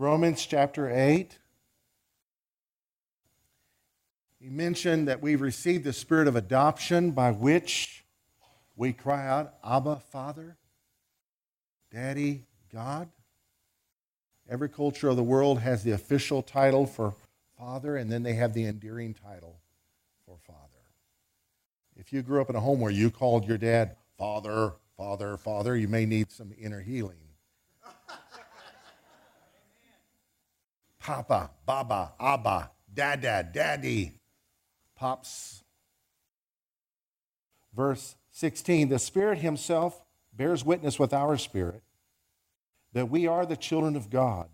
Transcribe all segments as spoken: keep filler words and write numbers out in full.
Romans chapter eight. He mentioned that we've received the spirit of adoption by which we cry out, Abba, Father, Daddy, God. Every culture of the world has the official title for Father, and then they have the endearing title for Father. If you grew up in a home where you called your dad Father, Father, Father, you may need some inner healing. Papa, Baba, Abba, Dada, Daddy, Pops. Verse sixteen, the Spirit Himself bears witness with our spirit that we are the children of God,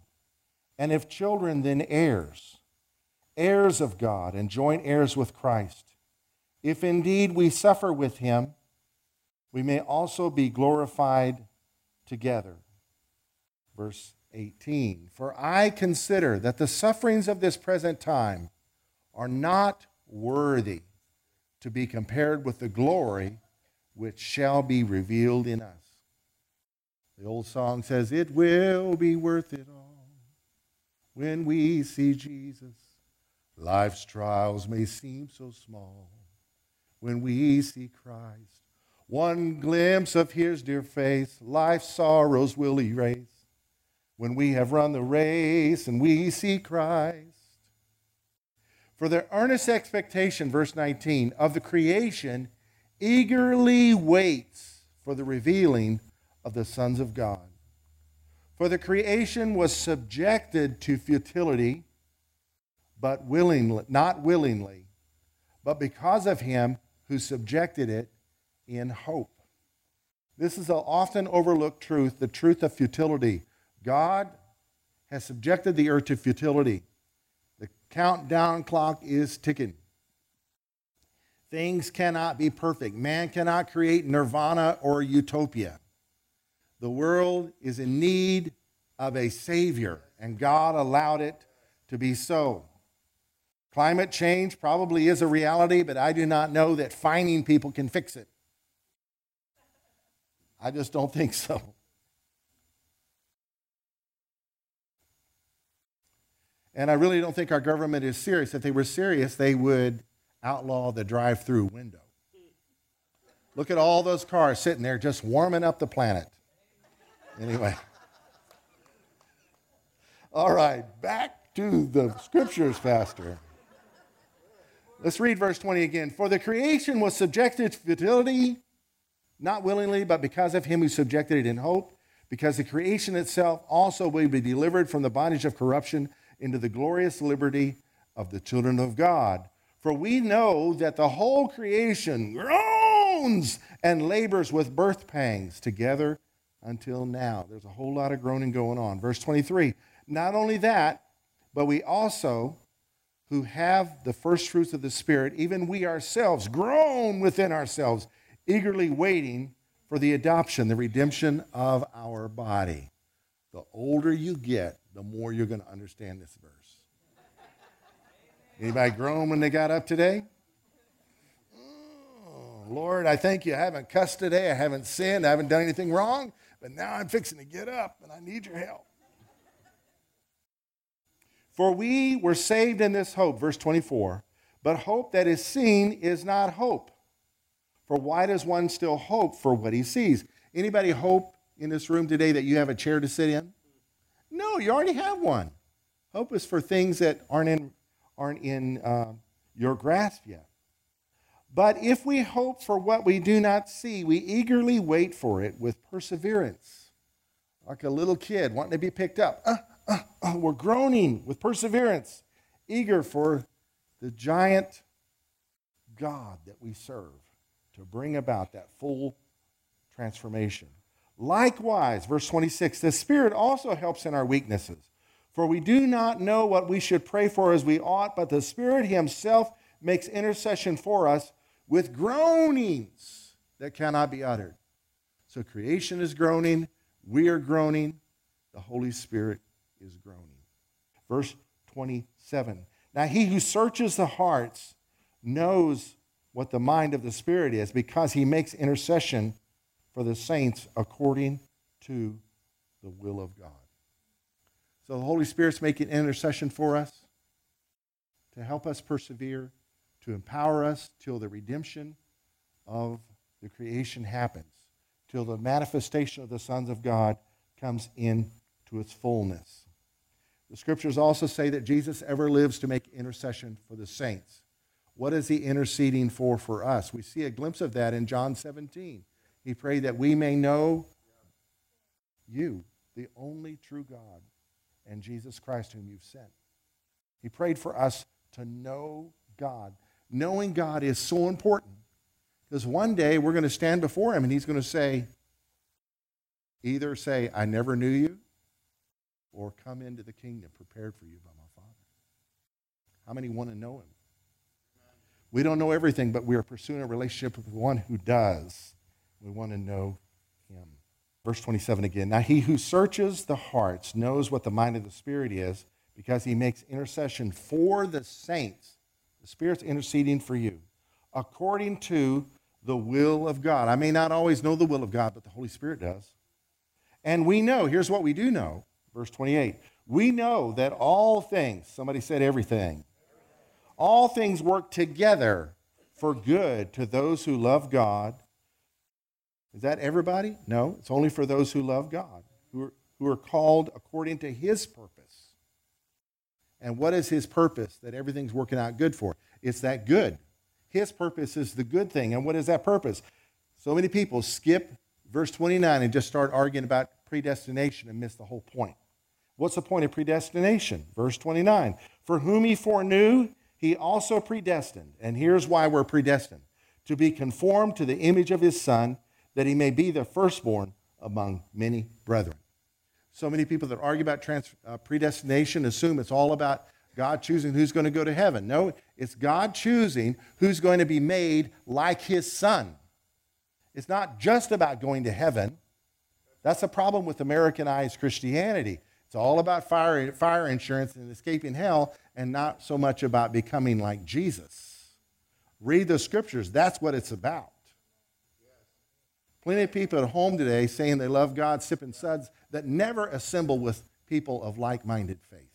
and if children, then heirs, heirs of God, and joint heirs with Christ. If indeed we suffer with Him, we may also be glorified together. Verse eighteen, for I consider that the sufferings of this present time are not worthy to be compared with the glory which shall be revealed in us. The old song says, it will be worth it all when we see Jesus. Life's trials may seem so small when we see Christ. One glimpse of his dear face, life's sorrows will erase. When we have run the race and we see Christ. For the earnest expectation, verse nineteen, of the creation eagerly waits for the revealing of the sons of God. For the creation was subjected to futility, but willingly, not willingly, but because of him who subjected it in hope. This is an often overlooked truth, the truth of futility. God has subjected the earth to futility. The countdown clock is ticking. Things cannot be perfect. Man cannot create nirvana or utopia. The world is in need of a Savior, and God allowed it to be so. Climate change probably is a reality, but I do not know that fining people can fix it. I just don't think so. And I really don't think our government is serious. If they were serious, they would outlaw the drive-through window. Look at all those cars sitting there just warming up the planet. Anyway. All right, back to the scriptures, Pastor. Let's read verse twenty again. For the creation was subjected to futility, not willingly, but because of him who subjected it in hope, because the creation itself also will be delivered from the bondage of corruption into the glorious liberty of the children of God. For we know that the whole creation groans and labors with birth pangs together until now. There's a whole lot of groaning going on. Verse twenty-three, not only that, but we also, who have the first fruits of the Spirit, even we ourselves groan within ourselves, eagerly waiting for the adoption, the redemption of our body. The older you get, the more you're going to understand this verse. Anybody groan when they got up today? Oh, Lord, I thank you. I haven't cussed today. I haven't sinned. I haven't done anything wrong. But now I'm fixing to get up, and I need your help. For we were saved in this hope, verse twenty-four. But hope that is seen is not hope. For why does one still hope for what he sees? Anybody hope in this room today that you have a chair to sit in? No, you already have one. Hope is for things that aren't in, aren't in uh, your grasp yet. But if we hope for what we do not see, we eagerly wait for it with perseverance. Like a little kid wanting to be picked up. Uh, uh, uh, we're groaning with perseverance, eager for the giant God that we serve to bring about that full transformation. Likewise, verse twenty-six, the Spirit also helps in our weaknesses. For we do not know what we should pray for as we ought, but the Spirit Himself makes intercession for us with groanings that cannot be uttered. So creation is groaning, we are groaning, the Holy Spirit is groaning. Verse twenty-seven, now He who searches the hearts knows what the mind of the Spirit is, because He makes intercession for the saints according to the will of God. So the Holy Spirit's making intercession for us to help us persevere, to empower us till the redemption of the creation happens, till the manifestation of the sons of God comes into its fullness. The Scriptures also say that Jesus ever lives to make intercession for the saints. What is he interceding for for us? We see a glimpse of that in John seventeen. He prayed that we may know you, the only true God, and Jesus Christ whom you've sent. He prayed for us to know God. Knowing God is so important because one day we're going to stand before him and he's going to say, either say, I never knew you, or come into the kingdom prepared for you by my Father. How many want to know him? We don't know everything, but we are pursuing a relationship with the one who does. We want to know him. Verse twenty-seven again. Now he who searches the hearts knows what the mind of the Spirit is, because he makes intercession for the saints. The Spirit's interceding for you according to the will of God. I may not always know the will of God, but the Holy Spirit does. And we know, here's what we do know. Verse twenty-eight, we know that all things, somebody said everything, all things work together for good to those who love God. Is that everybody? No, it's only for those who love God, who are, who are called according to his purpose. And what is his purpose that everything's working out good for? It's that good. His purpose is the good thing. And what is that purpose? So many people skip verse twenty-nine and just start arguing about predestination and miss the whole point. What's the point of predestination? Verse twenty-nine, for whom he foreknew, he also predestined. And here's why we're predestined. To be conformed to the image of his Son, that he may be the firstborn among many brethren. So many people that argue about trans, uh, predestination assume it's all about God choosing who's going to go to heaven. No, it's God choosing who's going to be made like his Son. It's not just about going to heaven. That's a problem with Americanized Christianity. It's all about fire, fire insurance and escaping hell, and not so much about becoming like Jesus. Read the Scriptures. That's what it's about. Plenty of people at home today saying they love God, sipping suds, that never assemble with people of like-minded faith.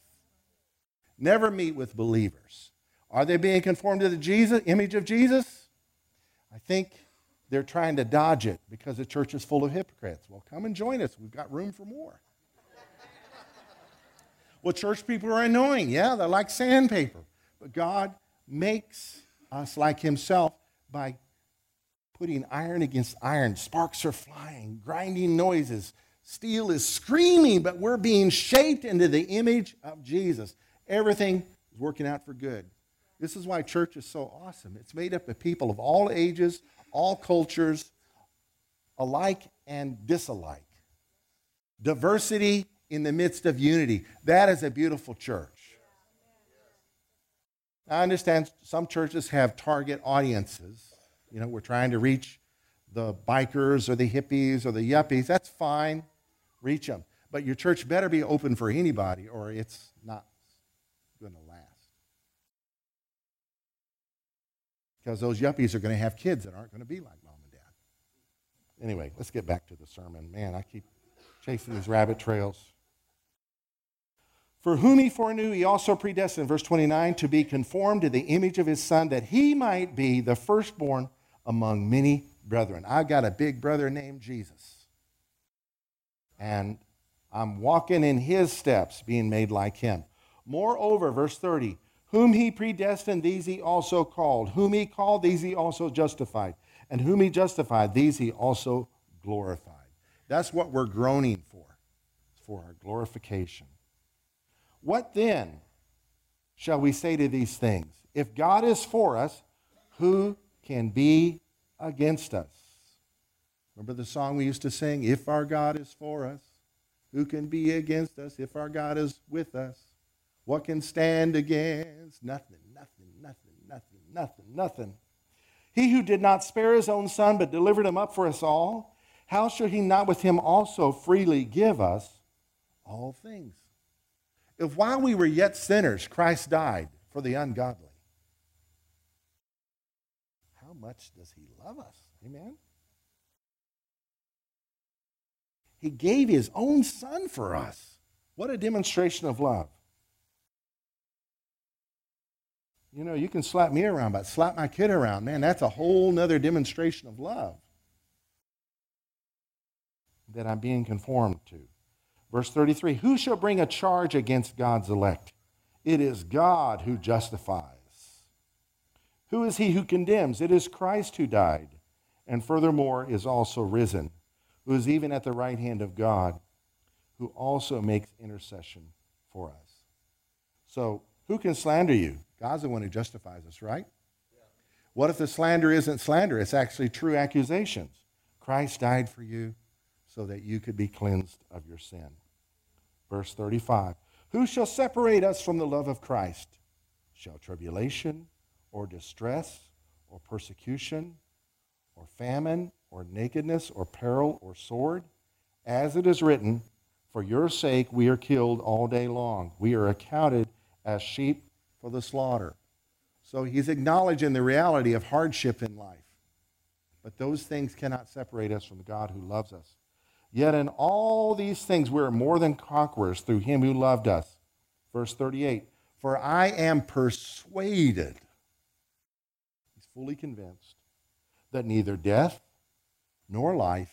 Never meet with believers. Are they being conformed to the Jesus, image of Jesus? I think they're trying to dodge it because the church is full of hypocrites. Well, come and join us. We've got room for more. Well, church people are annoying. Yeah, they're like sandpaper. But God makes us like himself by putting iron against iron. Sparks are flying, grinding noises. Steel is screaming, but we're being shaped into the image of Jesus. Everything is working out for good. This is why church is so awesome. It's made up of people of all ages, all cultures, alike and disalike. Diversity in the midst of unity. That is a beautiful church. I understand some churches have target audiences. You know, we're trying to reach the bikers or the hippies or the yuppies. That's fine. Reach them. But your church better be open for anybody or it's not going to last. Because those yuppies are going to have kids that aren't going to be like mom and dad. Anyway, let's get back to the sermon. Man, I keep chasing these rabbit trails. For whom he foreknew, he also predestined, verse twenty-nine, to be conformed to the image of his Son, that he might be the firstborn among many brethren. I've got a big brother named Jesus. And I'm walking in his steps, being made like him. Moreover, verse thirty, whom he predestined, these he also called. Whom he called, these he also justified. And whom he justified, these he also glorified. That's what we're groaning for, for our glorification. What then shall we say to these things? If God is for us, who can be against us? Remember the song we used to sing, if our God is for us, who can be against us? If our God is with us, what can stand against? Nothing, nothing, nothing, nothing, nothing, nothing. He who did not spare his own Son, but delivered him up for us all, how shall he not with him also freely give us all things? If while we were yet sinners, Christ died for the ungodly, how much does he love us? Amen? He gave his own Son for us. What a demonstration of love. You know, you can slap me around, but slap my kid around. Man, that's a whole nother demonstration of love that I'm being conformed to. Verse thirty-three, who shall bring a charge against God's elect? It is God who justifies. Who is he who condemns? It is Christ who died, and furthermore is also risen, who is even at the right hand of God, who also makes intercession for us. So, who can slander you? God's the one who justifies us, right? Yeah. What if the slander isn't slander? It's actually true accusations. Christ died for you so that you could be cleansed of your sin. Verse thirty-five, who shall separate us from the love of Christ? Shall tribulation, or distress, or persecution, or famine, or nakedness, or peril, or sword? As it is written, for your sake we are killed all day long. We are accounted as sheep for the slaughter. So he's acknowledging the reality of hardship in life. But those things cannot separate us from God who loves us. Yet in all these things we are more than conquerors through him who loved us. Verse thirty-eight, for I am persuaded, he's fully convinced, that neither death, nor life,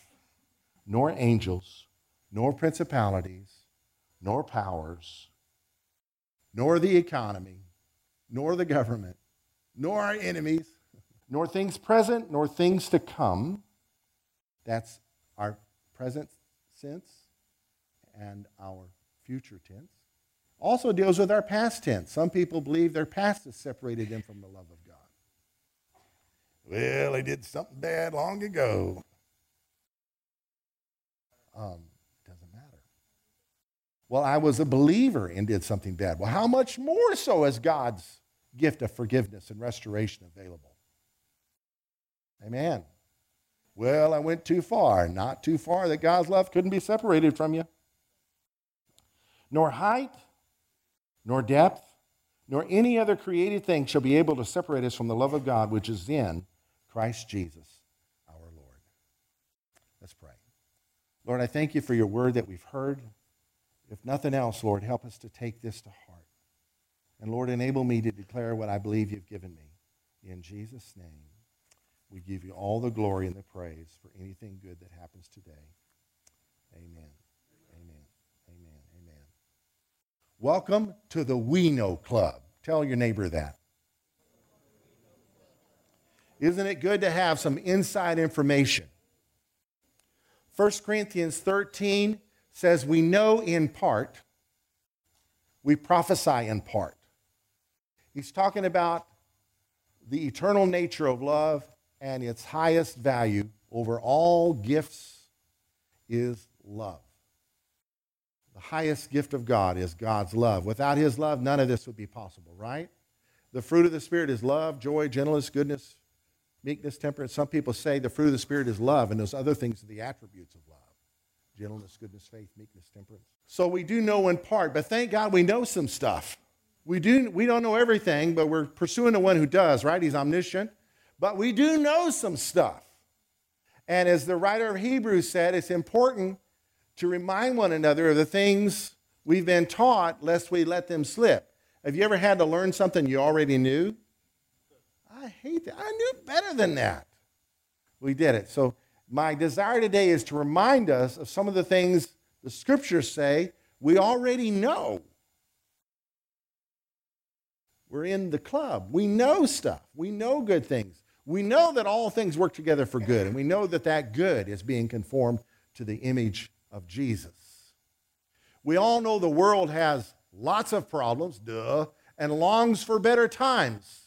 nor angels, nor principalities, nor powers, nor the economy, nor the government, nor our enemies, nor things present, nor things to come. That's our present tense and our future tense. Also deals with our past tense. Some people believe their past has separated them from the love of God. Well, I did something bad long ago. Um, doesn't matter. Well, I was a believer and did something bad. Well, how much more so is God's gift of forgiveness and restoration available? Amen. Well, I went too far. Not too far that God's love couldn't be separated from you. Nor height, nor depth, nor any other created thing shall be able to separate us from the love of God, which is in Christ Jesus, our Lord. Let's pray. Lord, I thank you for your word that we've heard. If nothing else, Lord, help us to take this to heart. And Lord, enable me to declare what I believe you've given me. In Jesus' name, we give you all the glory and the praise for anything good that happens today. Amen. Welcome to the We Know Club. Tell your neighbor that. Isn't it good to have some inside information? First Corinthians thirteen says we know in part, we prophesy in part. He's talking about the eternal nature of love and its highest value over all gifts is love. The highest gift of God is God's love. Without his love, none of this would be possible, right? The fruit of the Spirit is love, joy, gentleness, goodness, meekness, temperance. Some people say the fruit of the Spirit is love, and those other things are the attributes of love. Gentleness, goodness, faith, meekness, temperance. So we do know in part, but thank God we know some stuff. We do, we don't know everything, but we're pursuing the one who does, right? He's omniscient. But we do know some stuff. And as the writer of Hebrews said, it's important to remind one another of the things we've been taught, lest we let them slip. Have you ever had to learn something you already knew? I hate that. I knew better than that. We did it. So my desire today is to remind us of some of the things the scriptures say we already know. We're in the club. We know stuff. We know good things. We know that all things work together for good, and we know that that good is being conformed to the image of of Jesus. We all know the world has lots of problems, duh, and longs for better times.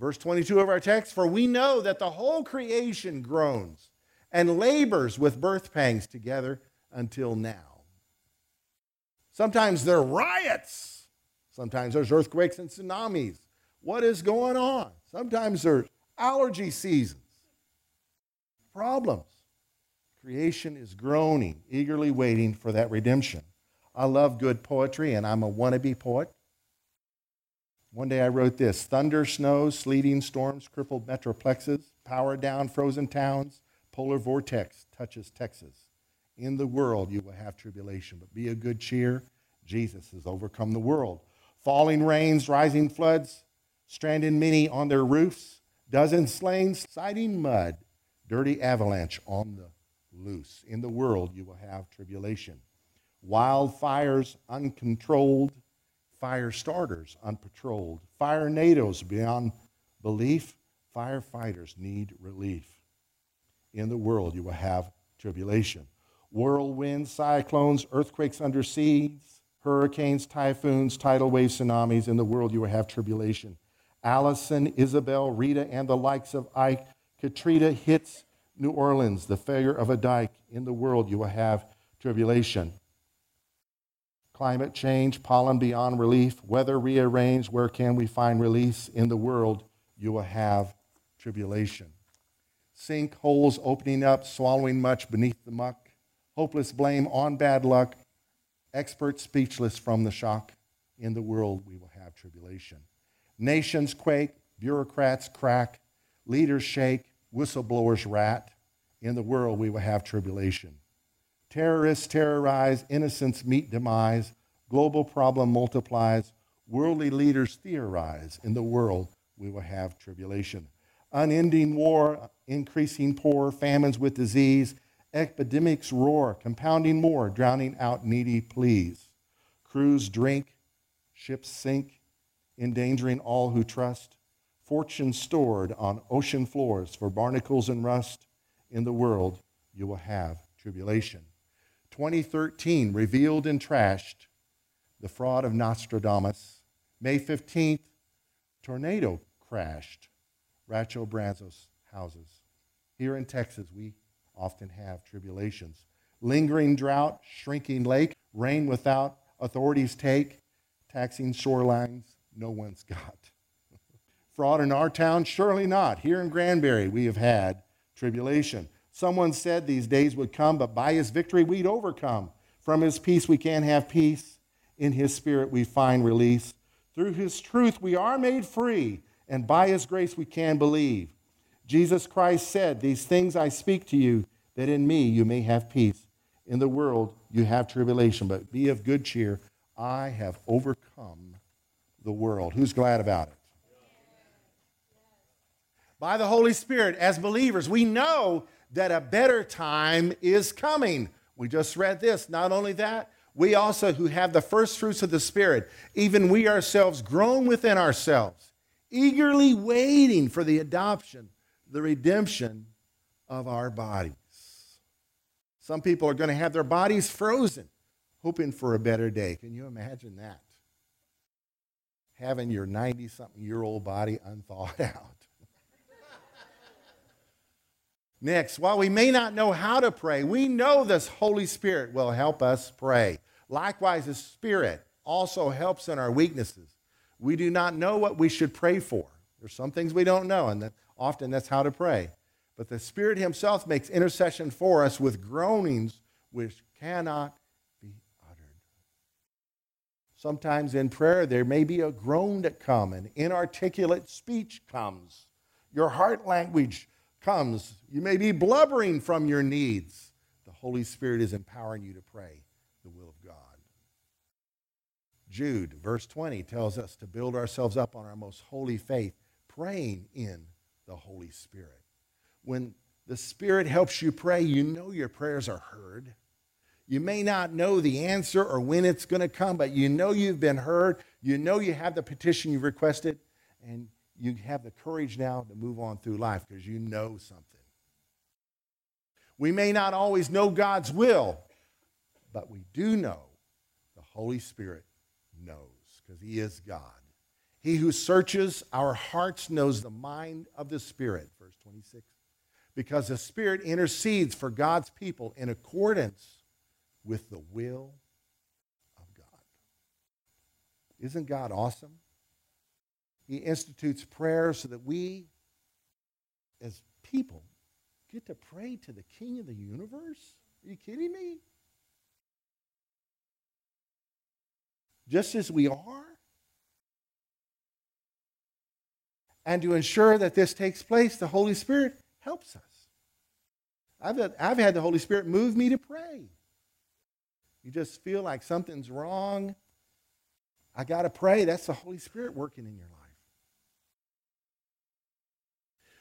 Verse twenty-two of our text, for we know that the whole creation groans and labors with birth pangs together until now. Sometimes there are riots. Sometimes there's earthquakes and tsunamis. What is going on? Sometimes there's allergy seasons. Problems. Creation is groaning, eagerly waiting for that redemption. I love good poetry, and I'm a wannabe poet. One day I wrote this, thunder, snow, sleeting storms, crippled metroplexes, power down, frozen towns, polar vortex touches Texas. In the world you will have tribulation, but be of good cheer. Jesus has overcome the world. Falling rains, rising floods, stranded many on their roofs, dozens slain, sliding mud, dirty avalanche on the loose. In the world you will have tribulation. Wildfires uncontrolled, fire starters unpatrolled, fire nados beyond belief, firefighters need relief. In the world you will have tribulation. Whirlwinds, cyclones, earthquakes under seas, hurricanes, typhoons, tidal waves, tsunamis. In the world you will have tribulation. Allison, Isabel, Rita, and the likes of Ike. Katrina hits New Orleans, the failure of a dike. In the world you will have tribulation. Climate change, pollen beyond relief, weather rearranged, where can we find release? In the world you will have tribulation. Sinkholes opening up, swallowing much beneath the muck. Hopeless blame on bad luck. Experts speechless from the shock. In the world we will have tribulation. Nations quake, bureaucrats crack, leaders shake, whistleblowers rat. In the world we will have tribulation. Terrorists terrorize, innocents meet demise, global problem multiplies, worldly leaders theorize. In the world we will have tribulation. Unending war, increasing poor, famines with disease, epidemics roar, compounding more, drowning out needy pleas. Crews drink, ships sink, endangering all who trust. Fortune stored on ocean floors for barnacles and rust. In the world you will have tribulation. twenty thirteen revealed and trashed, the fraud of Nostradamus. May fifteenth, tornado crashed Rancho Brazos houses. Here in Texas, we often have tribulations. Lingering drought, shrinking lake, rain without authorities take, taxing shorelines no one's got. Fraud in our town? Surely not. Here in Granbury, we have had tribulation. Someone said these days would come, but by his victory we'd overcome. From his peace we can have peace. In his spirit we find release. Through his truth we are made free, and by his grace we can believe. Jesus Christ said, "These things I speak to you, that in me you may have peace. In the world you have tribulation, but be of good cheer. I have overcome the world." Who's glad about it? By the Holy Spirit, as believers, we know that a better time is coming. We just read this. Not only that, we also who have the first fruits of the Spirit, even we ourselves groan within ourselves, eagerly waiting for the adoption, the redemption of our bodies. Some people are going to have their bodies frozen, hoping for a better day. Can you imagine that? Having your ninety-something-year-old body unthawed out. Next, while we may not know how to pray, we know this Holy Spirit will help us pray. Likewise, the Spirit also helps in our weaknesses. We do not know what we should pray for. There's some things we don't know, and that often that's how to pray. But the Spirit himself makes intercession for us with groanings which cannot be uttered. Sometimes in prayer there may be a groan that comes, an inarticulate speech comes. Your heart language comes. You may be blubbering from your needs. The Holy Spirit is empowering you to pray the will of God. Jude, verse twenty, tells us to build ourselves up on our most holy faith, praying in the Holy Spirit. When the Spirit helps you pray, you know your prayers are heard. You may not know the answer or when it's going to come, but you know you've been heard. You know you have the petition you requested, and you have the courage now to move on through life because you know something. We may not always know God's will, but we do know the Holy Spirit knows, because he is God. He who searches our hearts knows the mind of the Spirit, verse twenty-six, because the Spirit intercedes for God's people in accordance with the will of God. Isn't God awesome? He institutes prayer so that we, as people, get to pray to the King of the universe? Are you kidding me? Just as we are. And to ensure that this takes place, the Holy Spirit helps us. I've had, I've had the Holy Spirit move me to pray. You just feel like something's wrong. I got to pray. That's the Holy Spirit working in your life.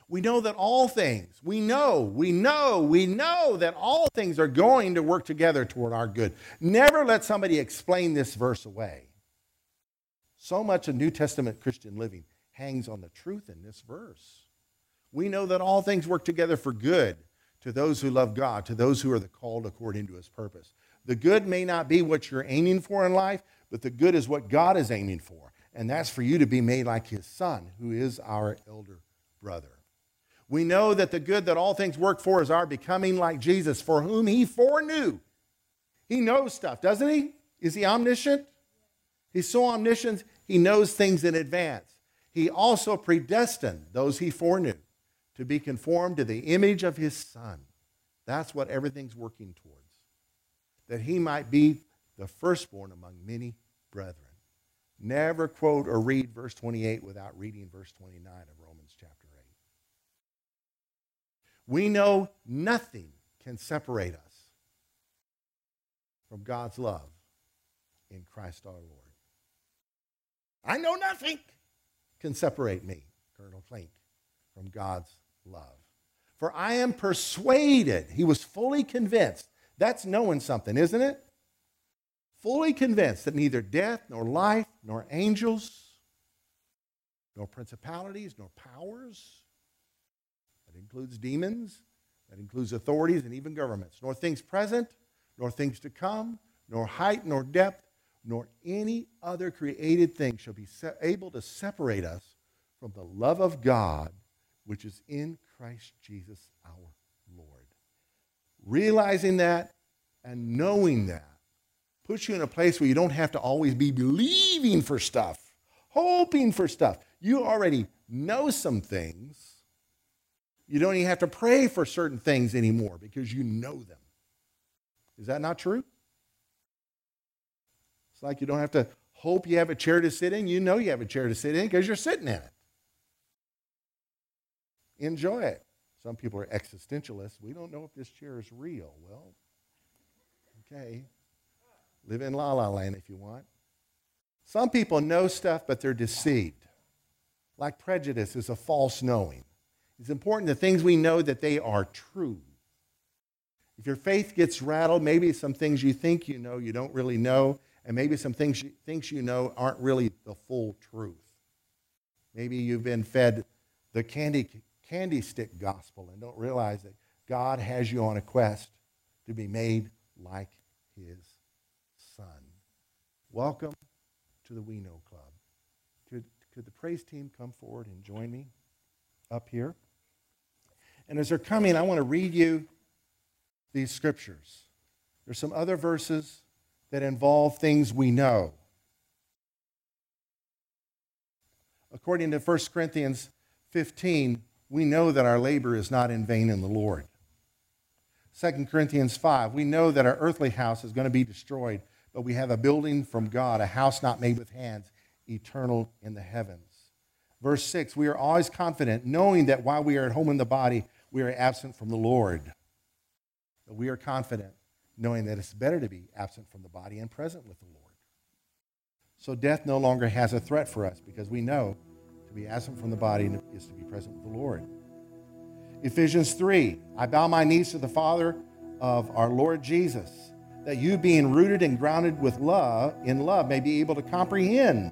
We know that all things, we know, we know, we know that all things are going to work together toward our good. Never let somebody explain this verse away. So much of New Testament Christian living hangs on the truth in this verse. We know that all things work together for good to those who love God, to those who are the called according to his purpose. The good may not be what you're aiming for in life, but the good is what God is aiming for. And that's for you to be made like his son, who is our elder brother. We know that the good that all things work for is our becoming like Jesus, for whom he foreknew. He knows stuff, doesn't he? Is he omniscient? He's so omniscient, he knows things in advance. He also predestined those he foreknew to be conformed to the image of his son. That's what everything's working towards. That he might be the firstborn among many brethren. Never quote or read verse twenty-eight without reading verse twenty-nine of Romans chapter eight. We know nothing can separate us from God's love in Christ our Lord. I know nothing can separate me, Colonel Flink, from God's love. For I am persuaded, he was fully convinced. That's knowing something, isn't it? Fully convinced that neither death, nor life, nor angels, nor principalities, nor powers, that includes demons, that includes authorities and even governments, nor things present, nor things to come, nor height, nor depth, nor any other created thing shall be se- able to separate us from the love of God, which is in Christ Jesus our Lord. Realizing that and knowing that puts you in a place where you don't have to always be believing for stuff, hoping for stuff. You already know some things. You don't even have to pray for certain things anymore because you know them. Is that not true? It's like you don't have to hope you have a chair to sit in. You know you have a chair to sit in because you're sitting in it. Enjoy it. Some people are existentialists. We don't know if this chair is real. Well, okay. Live in La La Land if you want. Some people know stuff, but they're deceived. Like prejudice is a false knowing. It's important the things we know that they are true. If your faith gets rattled, maybe some things you think you know you don't really know, and maybe some things you, things you know aren't really the full truth. Maybe you've been fed the candy candy stick gospel and don't realize that God has you on a quest to be made like his son. Welcome to the We Know Club. Could, could the praise team come forward and join me up here? And as they're coming, I want to read you these scriptures. There's some other verses that involve things we know. According to First Corinthians fifteen, we know that our labor is not in vain in the Lord. Second Corinthians five, we know that our earthly house is going to be destroyed, but we have a building from God, a house not made with hands, eternal in the heavens. Verse six, we are always confident, knowing that while we are at home in the body, we are absent from the Lord. But we are confident, knowing that it's better to be absent from the body and present with the Lord. So death no longer has a threat for us, because we know to be absent from the body is to be present with the Lord. Ephesians three, I bow my knees to the Father of our Lord Jesus, that you, being rooted and grounded with love, in love, may be able to comprehend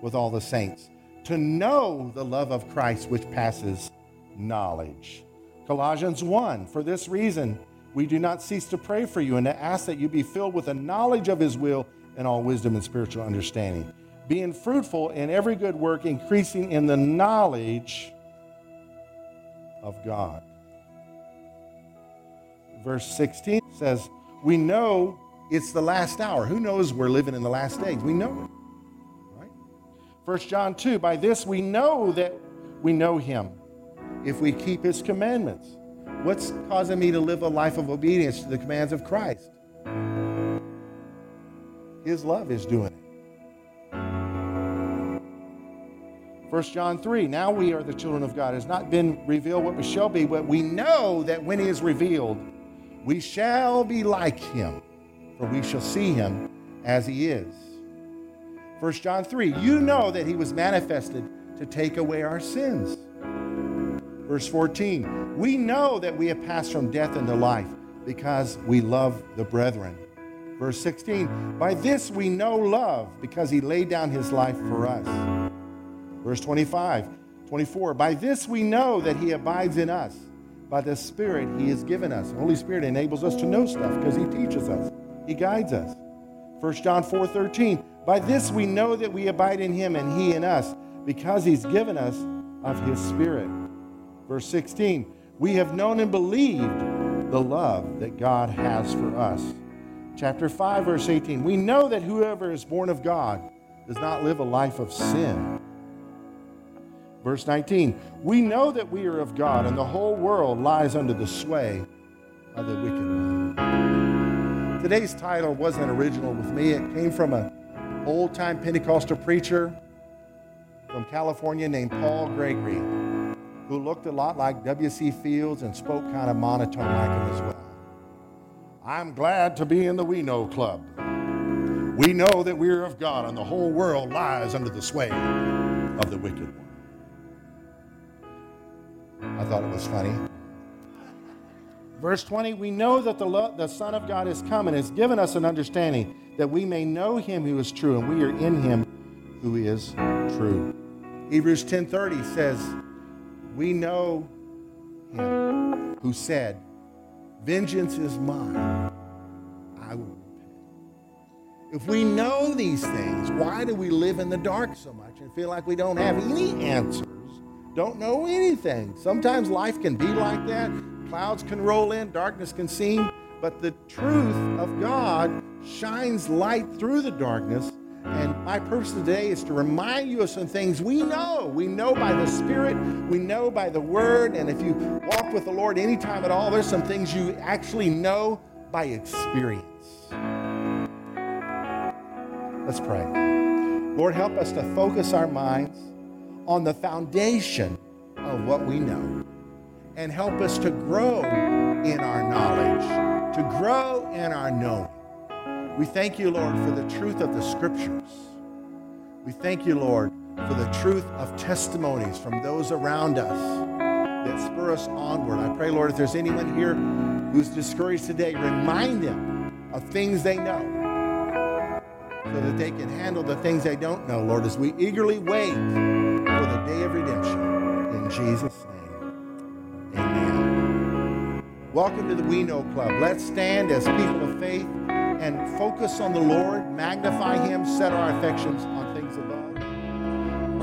with all the saints, to know the love of Christ which passes knowledge. Colossians one, for this reason we do not cease to pray for you and to ask that you be filled with the knowledge of his will and all wisdom and spiritual understanding, being fruitful in every good work, increasing in the knowledge of God. Verse sixteen says, we know it's the last hour. Who knows we're living in the last days? We know it. First John two, by this we know that we know him, if we keep his commandments. What's causing me to live a life of obedience to the commands of Christ? His love is doing it. First John three, now we are the children of God. It has not been revealed what we shall be, but we know that when he is revealed, we shall be like him, for we shall see him as he is. First John three, you know that he was manifested to take away our sins. Verse fourteen, we know that we have passed from death into life because we love the brethren. Verse sixteen, by this we know love, because he laid down his life for us. Verse twenty-five, twenty-four, by this we know that he abides in us, by the Spirit he has given us. The Holy Spirit enables us to know stuff because he teaches us, he guides us. First John four thirteen, by this we know that we abide in him and he in us, because he's given us of his Spirit. Verse sixteen, we have known and believed the love that God has for us. Chapter five, verse eighteen, we know that whoever is born of God does not live a life of sin. Verse nineteen, we know that we are of God, and the whole world lies under the sway of the wicked one. Today's title wasn't original with me. It came from an old-time Pentecostal preacher from California named Paul Gregory, who looked a lot like W C Fields and spoke kind of monotone-like him as well. I'm glad to be in the We Know Club. We know that we are of God, and the whole world lies under the sway of the wicked one. I thought it was funny. Verse twenty, we know that the, lo- the Son of God has come and has given us an understanding, that we may know him who is true, and we are in him who is true. Hebrews ten thirty says, we know him who said, vengeance is mine, I will repay. If we know these things, why do we live in the dark so much and feel like we don't have any answers, don't know anything? Sometimes life can be like that. Clouds can roll in, darkness can seem, but the truth of God shines light through the darkness. And my purpose today is to remind you of some things we know. We know by the Spirit. We know by the Word. And if you walk with the Lord any time at all, there's some things you actually know by experience. Let's pray. Lord, help us to focus our minds on the foundation of what we know. And help us to grow in our knowledge, to grow in our knowing. We thank you, Lord, for the truth of the Scriptures. We thank you, Lord, for the truth of testimonies from those around us that spur us onward. I pray, Lord, if there's anyone here who's discouraged today, remind them of things they know so that they can handle the things they don't know, Lord, as we eagerly wait for the day of redemption. In Jesus' name, amen. Welcome to the We Know Club. Let's stand as people of faith and focus on the Lord, magnify him, set our affections on things above.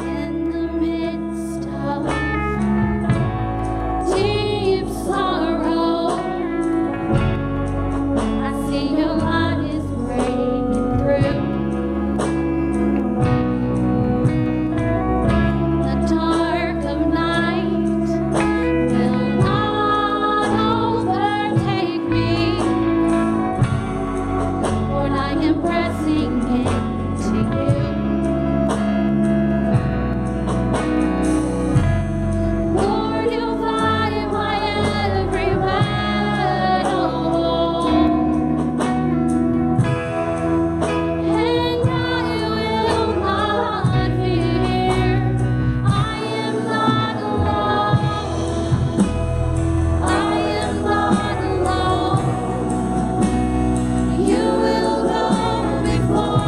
In the midst of deep sorrow, I see your light is breaking through. Oh,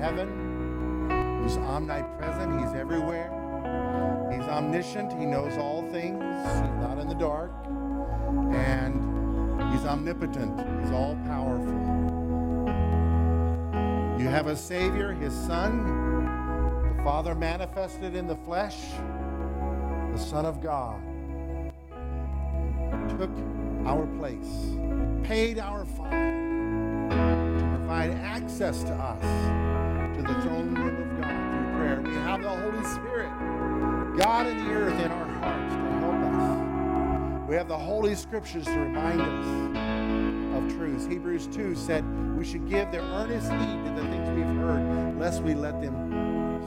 heaven. He's omnipresent. He's everywhere. He's omniscient. He knows all things. He's not in the dark. And he's omnipotent. He's all-powerful. You have a Savior, his Son, the Father manifested in the flesh, the Son of God, took our place, paid our fine, to provide access to us, to the throne room of God through prayer. We have the Holy Spirit, God in the earth, in our hearts to help us. We have the Holy Scriptures to remind us of truths. Hebrews two said we should give their earnest heed to the things we've heard, lest we let them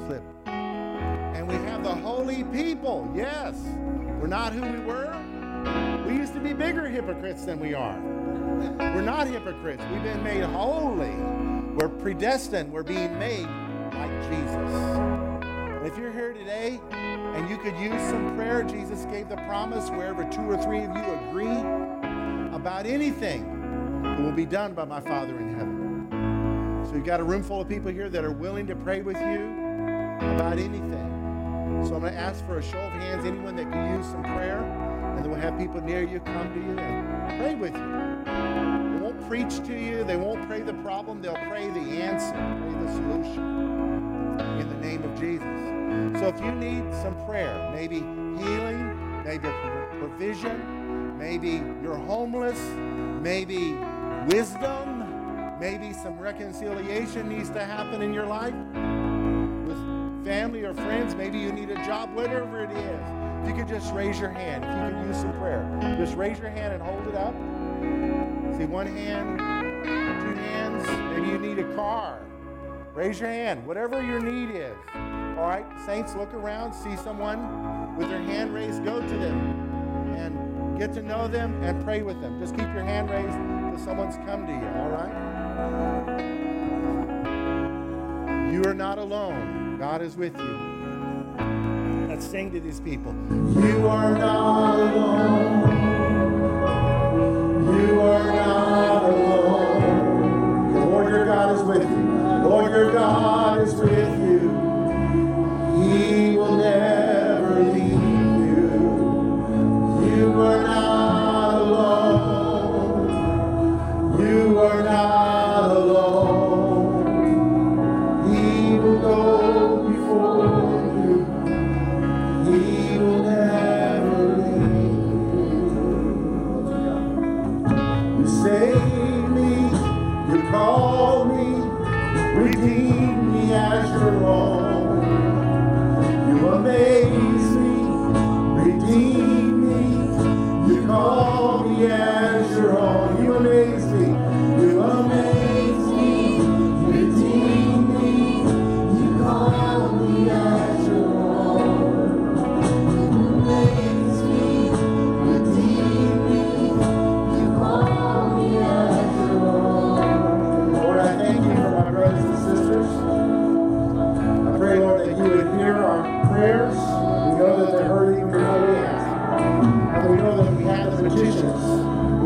slip. And we have the holy people. Yes, we're not who we were. We used to be bigger hypocrites than we are. We're not hypocrites. We've been made holy. We're predestined. We're being made like Jesus. If you're here today and you could use some prayer, Jesus gave the promise wherever two or three of you agree about anything, it will be done by my Father in heaven. So you've got a room full of people here that are willing to pray with you about anything. So I'm going to ask for a show of hands, anyone that can use some prayer. And then we'll have people near you come to you and pray with you. They won't preach to you. They won't pray the problem. They'll pray the answer, pray the solution in the name of Jesus. So if you need some prayer, maybe healing, maybe provision, maybe you're homeless, maybe wisdom, maybe some reconciliation needs to happen in your life with family or friends, maybe you need a job, whatever it is. If you could just raise your hand, if you could use some prayer, just raise your hand and hold it up. See, one hand, two hands, maybe you need a car. Raise your hand, whatever your need is. All right, saints, look around, see someone with their hand raised, go to them and get to know them and pray with them. Just keep your hand raised until someone's come to you, all right? You are not alone. God is with you. Let's sing to these people. You are not alone. You are not alone. The Lord your God is with you. The Lord your God is with you. He will never leave you. You are not alone. You are not alone. He will go before you. He will never leave. You saved me, you called me, redeemed me as your own. You amaze me, redeemed me, you called me as your own. You amaze me, you amaze me, redeemed me, you called me as your own. Prayers. We know that they're heard even before we ask. And we know that we have the petitions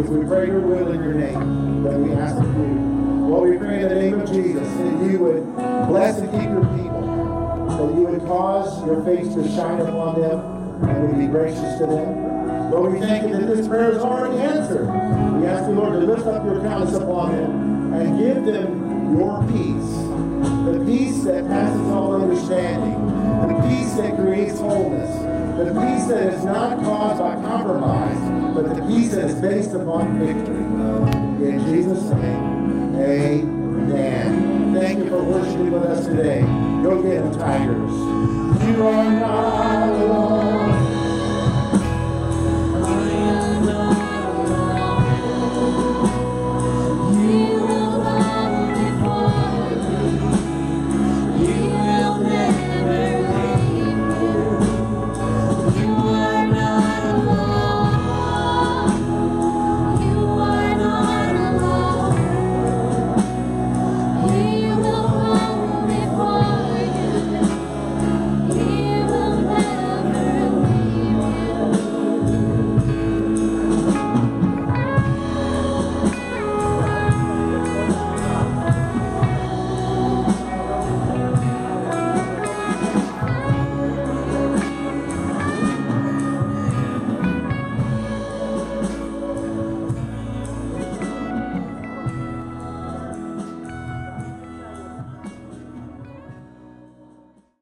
if we pray your will in your name that we ask of you. Lord, we pray in the name of Jesus that you would bless and keep your people, that you would cause your face to shine upon them and would be gracious to them. Lord, we thank you that this prayer is already answered. We ask you, Lord, to lift up your countenance upon them and give them your peace, the peace that passes all understanding, the peace that creates wholeness, the peace that is not caused by compromise, but the peace that is based upon victory. In Jesus' name, amen. Thank you for worshiping with us today. Go get them, Tigers. You are not.